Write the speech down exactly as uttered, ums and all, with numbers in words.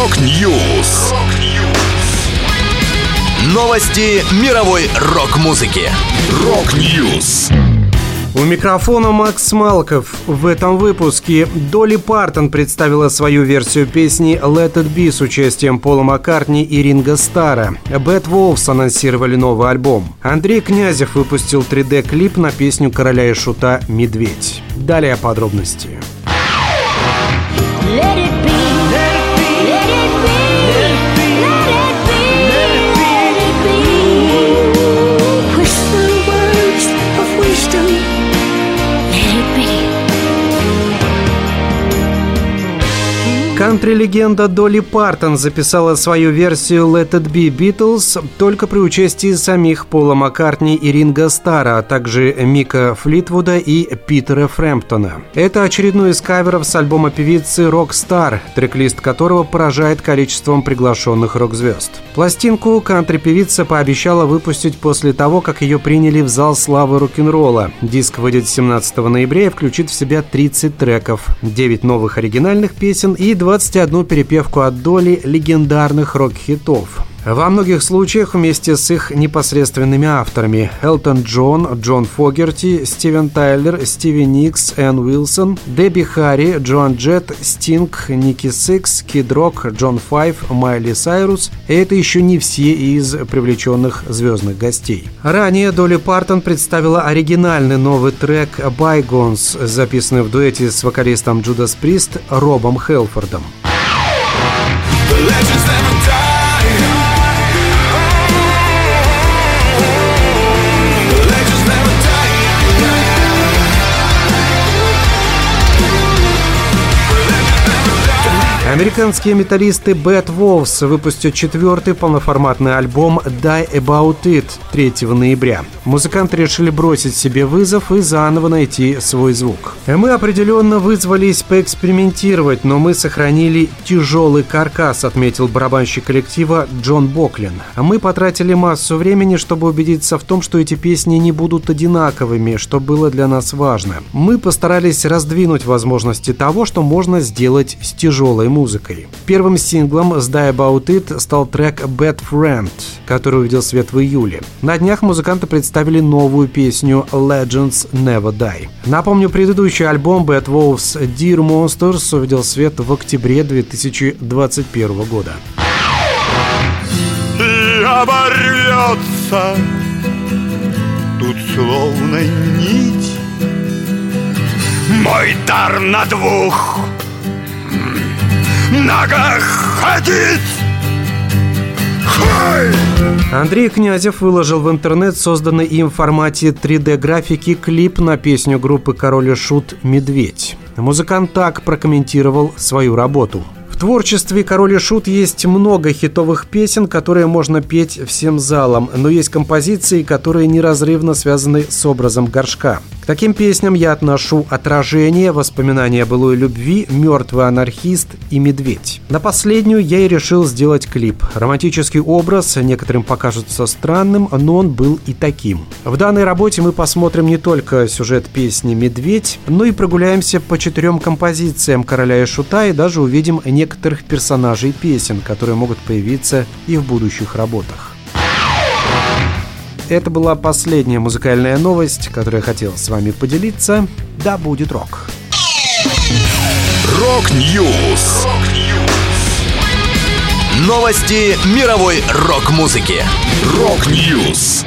Рок-Ньюс. Новости мировой рок-музыки. Рок-Ньюс. У микрофона Макс Малков. В этом выпуске Долли Партон представила свою версию песни «Let It Be» с участием Пола Маккартни и Ринго Старра. Bad Wolves анонсировали новый альбом. Андрей Князев выпустил три дэ-клип на песню Короля и Шута «Медведь». Далее подробности. Let it be. Let it be. Let it be. Let it be. Let it be. Wish the words of wisdom. Let it be. Кантри-легенда Долли Партон записала свою версию Let It Be Beatles только при участии самих Пола Маккартни и Ринго Старра, а также Мика Флитвуда и Питера Фрэмптона. Это очередной из каверов с альбома певицы Rockstar, трек-лист которого поражает количеством приглашенных рок-звезд. Пластинку кантри-певица пообещала выпустить после того, как ее приняли в зал славы рок-н-ролла. Диск выйдет семнадцатого ноября и включит в себя тридцать треков, девять новых оригинальных песен и двадцать одну перепевку от Долли легендарных рок-хитов. Во многих случаях вместе с их непосредственными авторами – Элтон Джон, Джон Фогерти, Стивен Тайлер, Стиви Никс, Энн Уилсон, Дебби Харри, Джоан Джетт, Стинг, Ники Сикс, Кид Рок, Джон Файв, Майли Сайрус. И это еще не все из привлеченных звездных гостей. Ранее Долли Партон представила оригинальный новый трек «Bygones», записанный в дуэте с вокалистом Джудас Прист Робом Халфордом. Американские металлисты Bad Wolves выпустят четвертый полноформатный альбом Die About It третьего ноября. Музыканты решили бросить себе вызов и заново найти свой звук. Мы определенно вызвались поэкспериментировать, но мы сохранили тяжелый каркас, отметил барабанщик коллектива Джон Боклин. Мы потратили массу времени, чтобы убедиться в том, что эти песни не будут одинаковыми, что было для нас важно. Мы постарались раздвинуть возможности того, что можно сделать с тяжелой музыкой. Музыкой. Первым синглом с Die About It стал трек Bad Friend, который увидел свет в июле. На днях музыканты представили новую песню Legends Never Die. Напомню, предыдущий альбом Bad Wolves Dear Monsters увидел свет в октябре две тысячи двадцать первого года. И оборвется тут словно нить мой дар на двух ногах ходит. Андрей Князев выложил в интернет созданный им в формате три дэ-графики клип на песню группы Король и Шут «Медведь». Музыкант так прокомментировал свою работу. В творчестве «Король и Шут» есть много хитовых песен, которые можно петь всем залом, но есть композиции, которые неразрывно связаны с образом горшка. К таким песням я отношу «Отражение», «Воспоминания былой любви», «Мертвый анархист» и «Медведь». На последнюю я и решил сделать клип. Романтический образ некоторым покажется странным, но он был и таким. В данной работе мы посмотрим не только сюжет песни «Медведь», но и прогуляемся по четырем композициям «Короля и Шута» и даже увидим некоторые некоторых персонажей песен, которые могут появиться и в будущих работах. Это была последняя музыкальная новость, которую я хотел с вами поделиться. Да будет рок! Рок-Ньюс. Новости мировой рок-музыки. Рок-Ньюс.